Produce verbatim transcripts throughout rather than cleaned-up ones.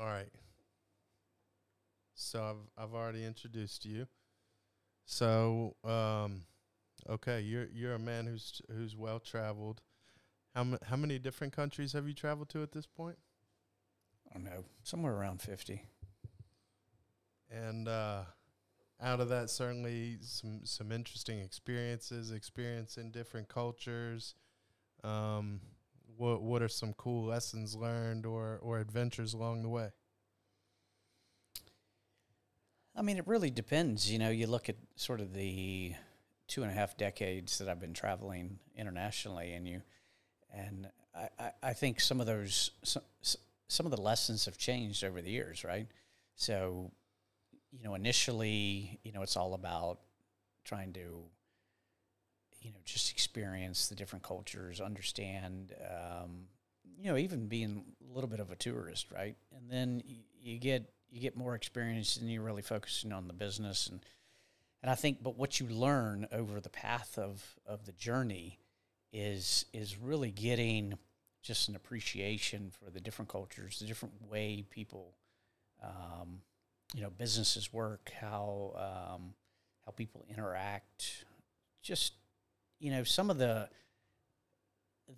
All right. So I've I've already introduced you. So um, okay, you're you're a man who's who's well traveled. How m- how many different countries have you traveled to at this point? I don't know, somewhere around fifty. And uh, out of that, certainly some some interesting experiences, experience in different cultures. Um, what what are some cool lessons learned or or adventures along the way? I mean, it really depends. You know, you look at sort of the two and a half decades that I've been traveling internationally, and you, and I, I, I think some of those, some, some of the lessons have changed over the years, right? So, you know, initially, you know, it's all about trying to, you know, just experience the different cultures, understand, um, you know, even being a little bit of a tourist, right? And then you, you get, you get more experience and you're really focusing on the business. And, and I think, but what you learn over the path of, of the journey is, is really getting just an appreciation for the different cultures, the different way people, um, you know, businesses work, how, um, how people interact, just, you know, some of the,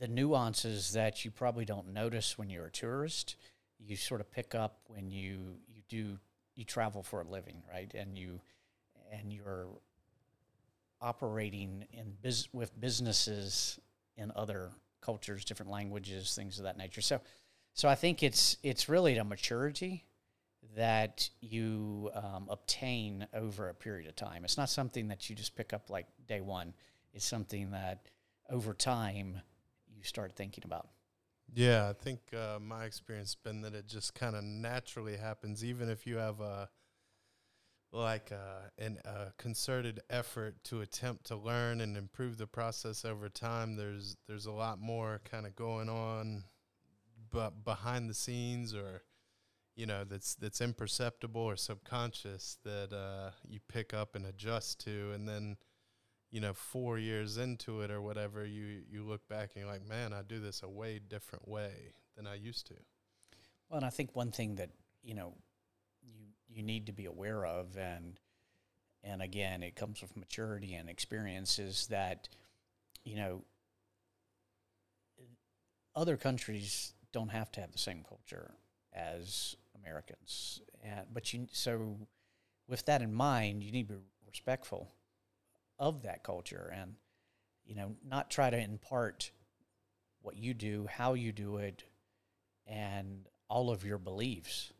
the nuances that you probably don't notice when you're a tourist, you sort of pick up when you, you do, you travel for a living, right? And you, and you're operating in bus- with businesses in other cultures, different languages, things of that nature. So, so I think it's, it's really a maturity that you um, obtain over a period of time. It's not something that you just pick up like day one. It's something that over time you start thinking about. Yeah, I think uh, my experience has been that it just kind of naturally happens, even if you have a like a, an, a concerted effort to attempt to learn and improve the process over time. There's there's a lot more kind of going on, but behind the scenes, or you know, that's that's imperceptible or subconscious that uh, you pick up and adjust to, and then, you know, four years into it or whatever, you, you look back and you're like, man, I do this a way different way than I used to. Well, and I think one thing that, you know, you you need to be aware of, and and again, it comes with maturity and experience, is that, you know, other countries don't have to have the same culture as Americans. And, but you, so with that in mind, you need to be respectful of that culture, and you know, not try to impart what you do, how you do it, and all of your beliefs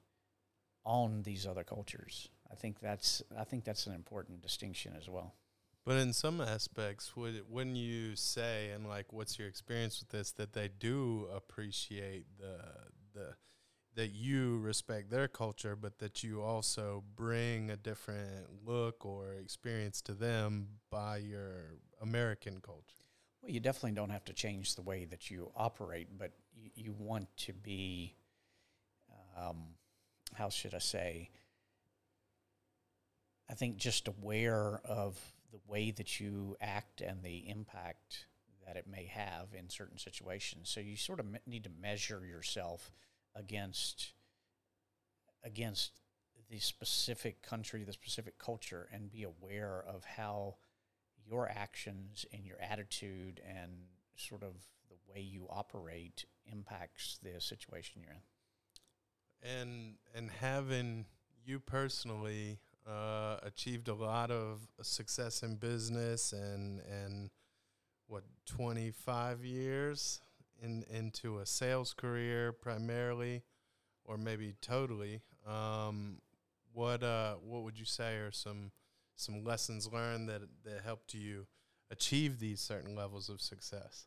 on these other cultures. I think that's I think that's an important distinction as well. But in some aspects, would wouldn't you say, and like, what's your experience with this, that they do appreciate the the that you respect their culture, but that you also bring a different look or experience to them by your American culture? Well, you definitely don't have to change the way that you operate, but you, you want to be, um, how should I say, I think just aware of the way that you act and the impact that it may have in certain situations. So you sort of me- need to measure yourself against against the specific country, the specific culture, and be aware of how your actions and your attitude and sort of the way you operate impacts the situation you're in. And and having you personally uh, achieved a lot of success in business, and and what, twenty-five years? In, into a sales career primarily, or maybe totally. Um, what uh, what would you say are some some lessons learned that that helped you achieve these certain levels of success?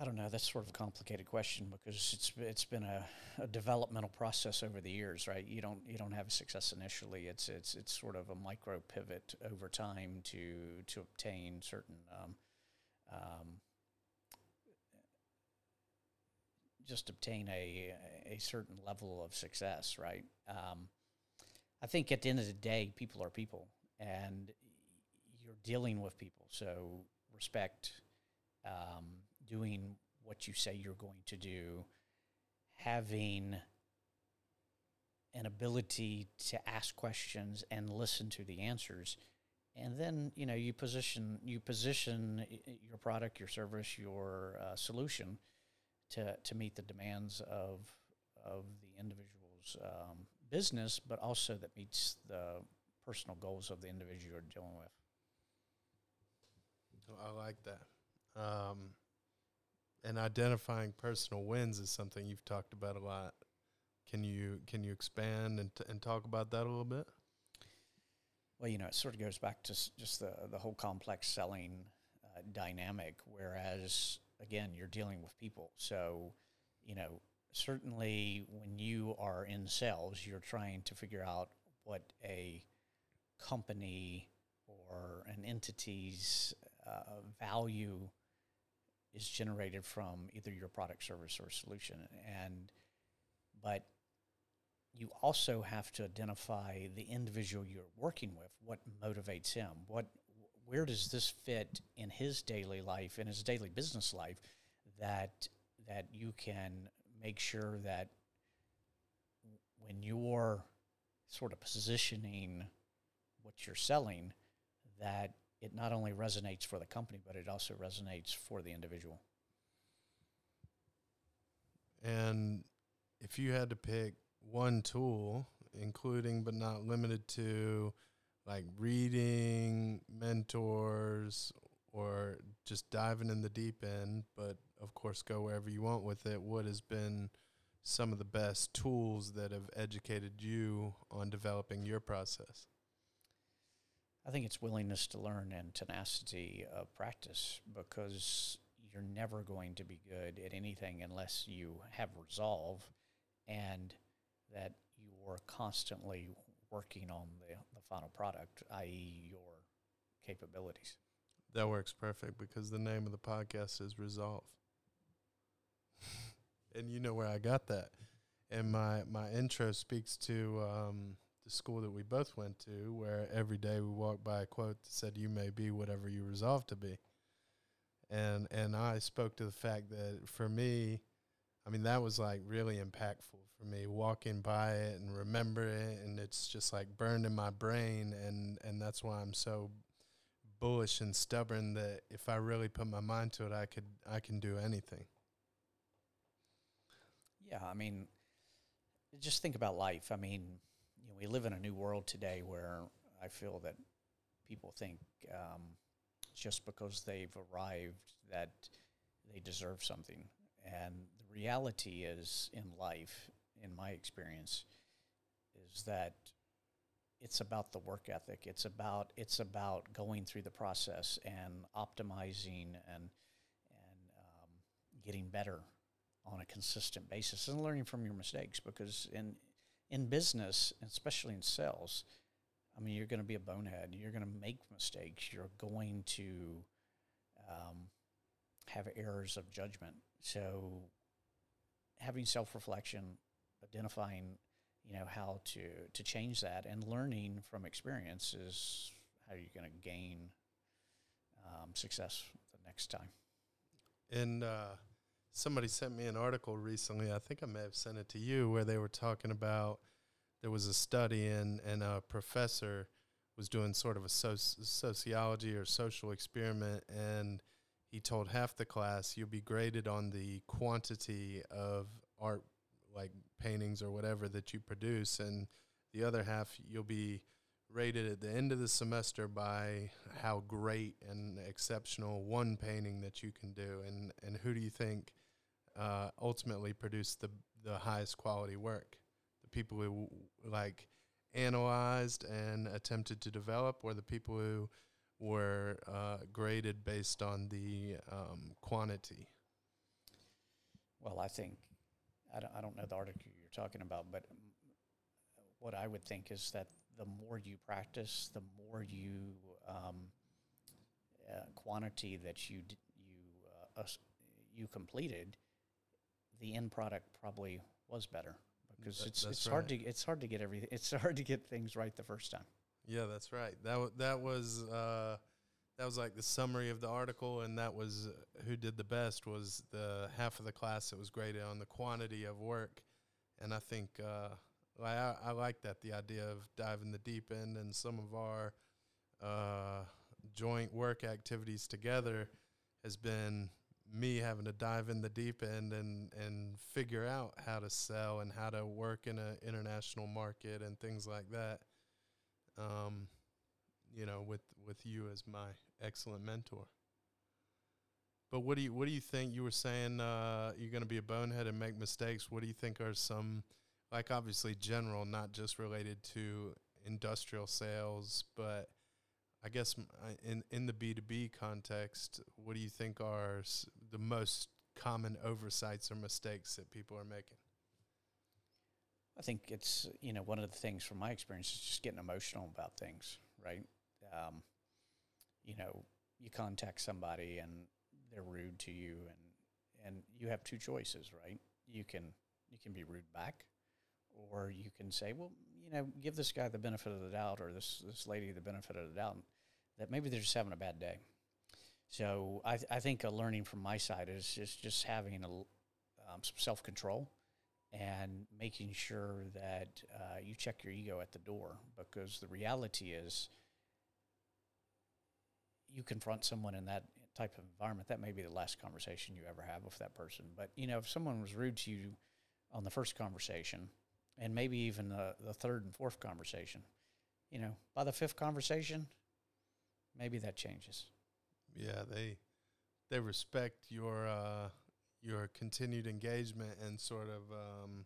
I don't know. That's sort of a complicated question, because it's it's been a, a developmental process over the years, right? You don't you don't have success initially. It's it's it's sort of a micro pivot over time to to obtain certain. Um, Um, just obtain a a certain level of success, right? Um, I think at the end of the day, people are people, and you're dealing with people. So respect, um, doing what you say you're going to do, having an ability to ask questions and listen to the answers. And then, you know, you position you position your product, your service, your uh, solution to to meet the demands of of the individual's um, business, but also that meets the personal goals of the individual you're dealing with. I like that. Um, and identifying personal wins is something you've talked about a lot. Can you can you expand and t- and talk about that a little bit? Well, you know, it sort of goes back to s- just the, the whole complex selling uh, dynamic, whereas, again, you're dealing with people. So, you know, certainly when you are in sales, you're trying to figure out what a company or an entity's uh, value is generated from either your product, service, or solution. And but you also have to identify the individual you're working with. What motivates him? What, where does this fit in his daily life, in his daily business life, that that you can make sure that when you're sort of positioning what you're selling, that it not only resonates for the company, but it also resonates for the individual. And if you had to pick one tool, including but not limited to like reading, mentors, or just diving in the deep end, but of course go wherever you want with it, what has been some of the best tools that have educated you on developing your process? I think it's willingness to learn and tenacity of practice, because you're never going to be good at anything unless you have resolve and that you are constantly working on the, the final product, that is your capabilities. That works perfect, because the name of the podcast is Resolve. And you know where I got that. And my, my intro speaks to um, the school that we both went to, where every day we walked by a quote that said, "You may be whatever you resolve to be." And and I spoke to the fact that for me, I mean, that was like really impactful for me, walking by it and remember it. And it's just like burned in my brain. And, and that's why I'm so bullish and stubborn, that if I really put my mind to it, I could, I can do anything. Yeah. I mean, just think about life. I mean, you know, we live in a new world today where I feel that people think, um, just because they've arrived that they deserve something. And the reality is in life, in my experience, is that it's about the work ethic. It's about it's about going through the process and optimizing and and um, getting better on a consistent basis and learning from your mistakes. Because in in business, especially in sales, I mean, you're going to be a bonehead. You're going to make mistakes. You're going to um, have errors of judgment. So having self-reflection, identifying, you know, how to, to change that, and learning from experience is how you're going to gain um, success the next time. And uh, somebody sent me an article recently, I think I may have sent it to you, where they were talking about there was a study and, and a professor was doing sort of a soci- sociology or social experiment, and he told half the class, "You'll be graded on the quantity of art, like paintings or whatever that you produce, and the other half, you'll be rated at the end of the semester by how great and exceptional one painting that you can do." And and who do you think uh, ultimately produced the the highest quality work? The people who w- like analyzed and attempted to develop, or the people who were uh, graded based on the um, quantity? Well, I think, I don't, I don't know the article you're talking about, but um, what I would think is that the more you practice, the more you, um, uh, quantity that you d- you uh, us, you completed, the end product probably was better, because that, it's it's right. hard to it's hard to get everything it's hard to get things right the first time. Yeah, that's right. That w- that was uh, that was like the summary of the article, and that was who did the best was the half of the class that was graded on the quantity of work. And I think uh, I, I like that, the idea of diving the deep end and some of our uh, joint work activities together has been me having to dive in the deep end and, and figure out how to sell and how to work in an international market and things like that. Um, you know, with, with you as my excellent mentor. But what do you, what do you think you were saying, uh, you're going to be a bonehead and make mistakes. What do you think are some, like obviously general, not just related to industrial sales, but I guess in, in the B two B context, what do you think are the most common oversights or mistakes that people are making? I think it's, you know, one of the things from my experience is just getting emotional about things, right? Um, you know, you contact somebody and they're rude to you, and, and you have two choices, right? You can, you can be rude back, or you can say, well, you know, give this guy the benefit of the doubt, or this, this lady the benefit of the doubt, that maybe they're just having a bad day. So I, th I think a learning from my side is just, just having a, um, some self-control and making sure that uh, you check your ego at the door, because the reality is you confront someone in that type of environment, that may be the last conversation you ever have with that person. But, you know, if someone was rude to you on the first conversation, and maybe even the, the third and fourth conversation, you know, by the fifth conversation, maybe that changes. Yeah, they they respect your uh, your continued engagement and sort of um,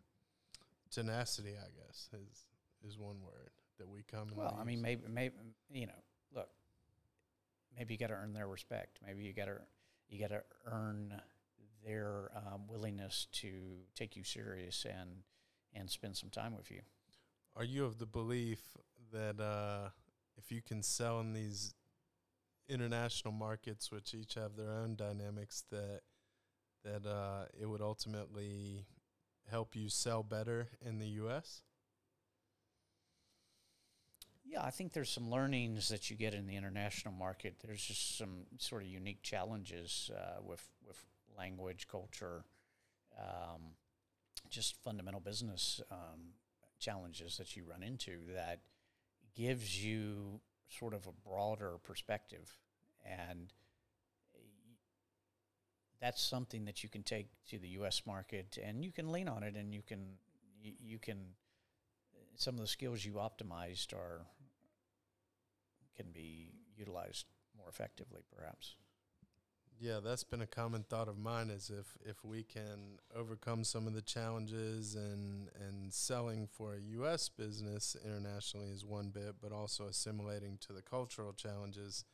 tenacity, I guess, is is one word that we come. Well, I mean, maybe maybe you know, look, maybe you got to earn their respect. Maybe you got to you got to earn their um, willingness to take you serious and. and spend some time with you. Are you of the belief that uh, if you can sell in these international markets, which each have their own dynamics, that that uh, it would ultimately help you sell better in the U S? Yeah, I think there's some learnings that you get in the international market. There's just some sort of unique challenges uh, with, with language, culture, um, just fundamental business um, challenges that you run into that gives you sort of a broader perspective. And that's something that you can take to the U S market, and you can lean on it, and you can, you, you can, some of the skills you optimized are, can be utilized more effectively perhaps. Yeah, that's been a common thought of mine, is if, if we can overcome some of the challenges and, and selling for a U S business internationally is one bit, but also assimilating to the cultural challenges.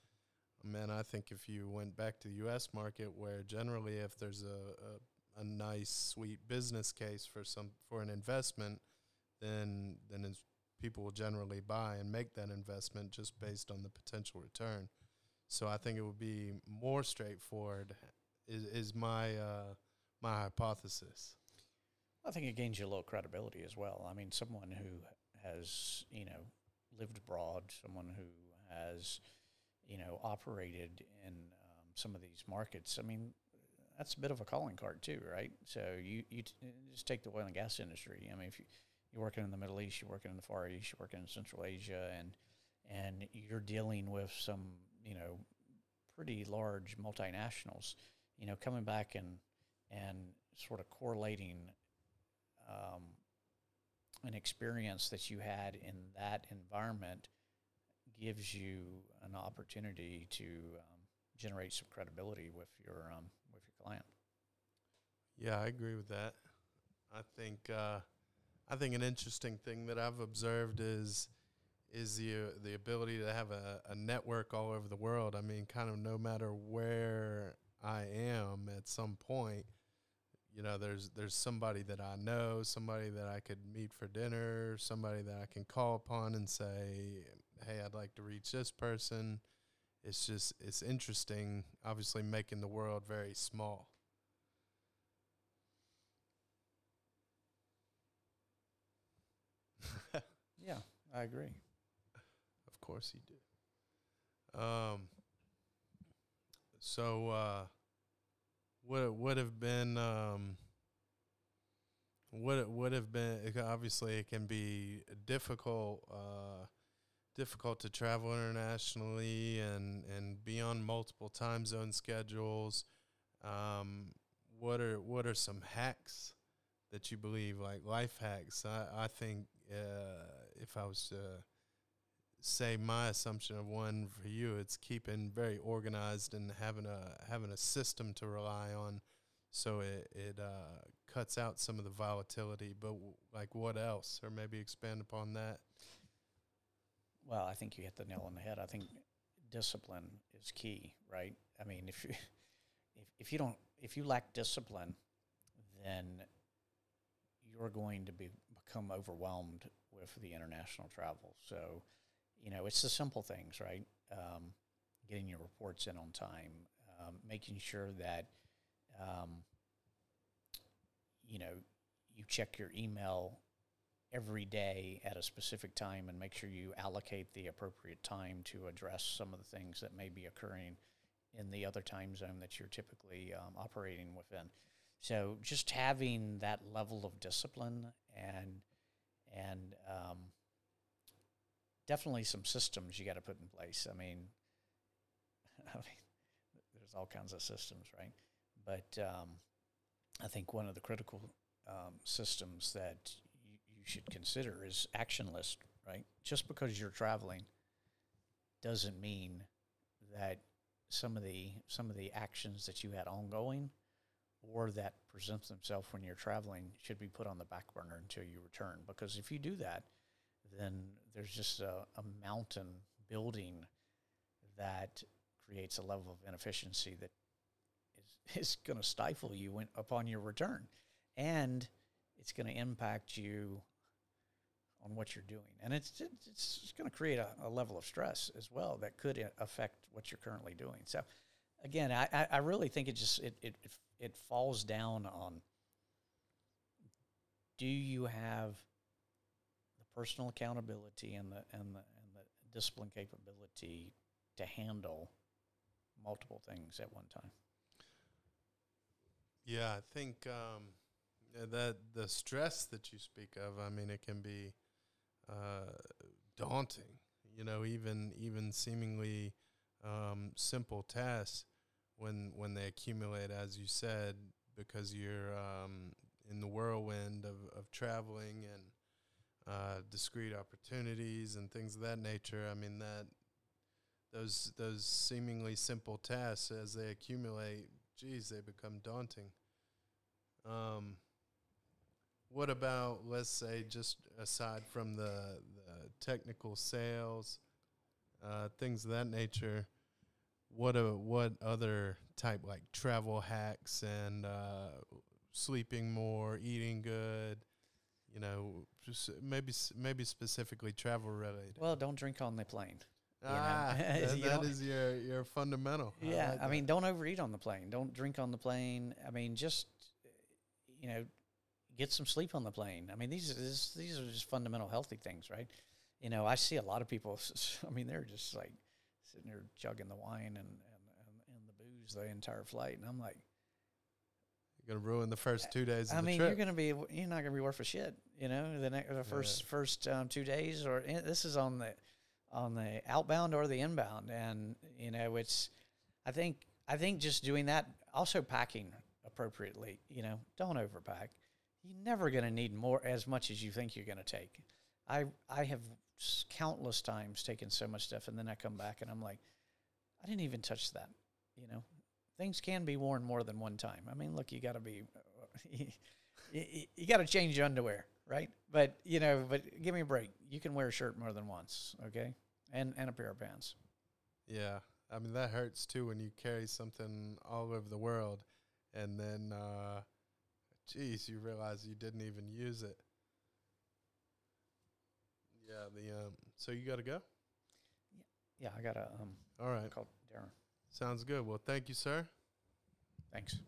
Man, I think if you went back to the U S market, where generally if there's a, a, a nice, sweet business case for some for an investment, then, then it's, people will generally buy and make that investment just based on the potential return. So I think it would be more straightforward is, is my uh, my hypothesis. I think it gains you a little credibility as well. I mean, someone who has, you know, lived abroad, someone who has, you know, operated in um, some of these markets, I mean, that's a bit of a calling card too, right? So you, you t just take the oil and gas industry. I mean, if you, you're working in the Middle East, you're working in the Far East, you're working in Central Asia, and and you're dealing with some, you know, pretty large multinationals, you know, coming back and, and sort of correlating um, an experience that you had in that environment gives you an opportunity to um, generate some credibility with your, um, with your client. Yeah, I agree with that. I think, uh, I think an interesting thing that I've observed is is the, the ability to have a, a network all over the world. I mean, kind of no matter where I am at some point, you know, there's, there's somebody that I know, somebody that I could meet for dinner, somebody that I can call upon and say, hey, I'd like to reach this person. It's just, it's interesting, obviously making the world very small. Yeah, I agree. Of course you do. Um, so uh, what would have been um, what it would have been. Obviously, it can be difficult uh, difficult to travel internationally and and be on multiple time zone schedules. Um, what are what are some hacks that you believe, like life hacks? I I think uh, if I was to say my assumption of one for you, it's keeping very organized and having a having a system to rely on, so it it uh, cuts out some of the volatility. But w- like what else, or maybe expand upon that? Well, I think you hit the nail on the head. I think discipline is key, right? I mean, if you if if you don't if you lack discipline, then you're going to be become overwhelmed with the international travel. So, you know, it's the simple things, right? Um, getting your reports in on time, um, making sure that, um, you know, you check your email every day at a specific time and make sure you allocate the appropriate time to address some of the things that may be occurring in the other time zone that you're typically um, operating within. So just having that level of discipline and and um, definitely some systems you got to put in place. I mean, I mean, there's all kinds of systems, right? But um, I think one of the critical um, systems that you, you should consider is action list, right? Just because you're traveling doesn't mean that some of the some of the actions that you had ongoing or that presents themselves when you're traveling should be put on the back burner until you return. Because if you do that, then there's just a, a mountain building that creates a level of inefficiency that is, is going to stifle you when, upon your return. And it's going to impact you on what you're doing. And it's it's, it's going to create a, a level of stress as well that could affect what you're currently doing. So, again, I, I really think it just it, it, it falls down on, do you have personal accountability and the and the and the discipline capability to handle multiple things at one time? Yeah, I think um, that the stress that you speak of, I mean, it can be uh, daunting. You know, even even seemingly um, simple tasks when when they accumulate, as you said, because you're um, in the whirlwind of, of traveling and Uh, discrete opportunities and things of that nature. I mean, that those those seemingly simple tasks, as they accumulate, geez, they become daunting. Um, what about, let's say, just aside from the, the technical sales, uh, things of that nature, what a, what other type, like travel hacks and uh, sleeping more, eating good, you know, just maybe maybe specifically travel related? Well, don't drink on the plane. Ah, you know? that, you that is your, your fundamental. Yeah, I, like I mean, don't overeat on the plane. Don't drink on the plane. I mean, just, you know, get some sleep on the plane. I mean, these is, these are just fundamental healthy things, right? You know, I see a lot of people, I mean, they're just like sitting there chugging the wine and, and, and, and the booze the entire flight. And I'm like, going to ruin the first two days of I the mean, trip. You're going to be, you're not going to be worth a shit, you know, the next, the first, yeah. first um, two days, or in, this is on the, on the outbound or the inbound. And, you know, it's, I think, I think just doing that, also packing appropriately, you know, don't overpack. You're never going to need more, as much as you think you're going to take. I, I have countless times taken so much stuff and then I come back and I'm like, I didn't even touch that, you know. Things can be worn more than one time. I mean, look, you got to be, you, you, you got to change your underwear, right? But, you know, but give me a break. You can wear a shirt more than once, okay? And and a pair of pants. Yeah. I mean, that hurts too when you carry something all over the world and then, uh, geez, you realize you didn't even use it. Yeah. The um. So you got to go? Yeah. Yeah, I got to um. All right. Call Darren. Sounds good. Well, thank you, sir. Thanks.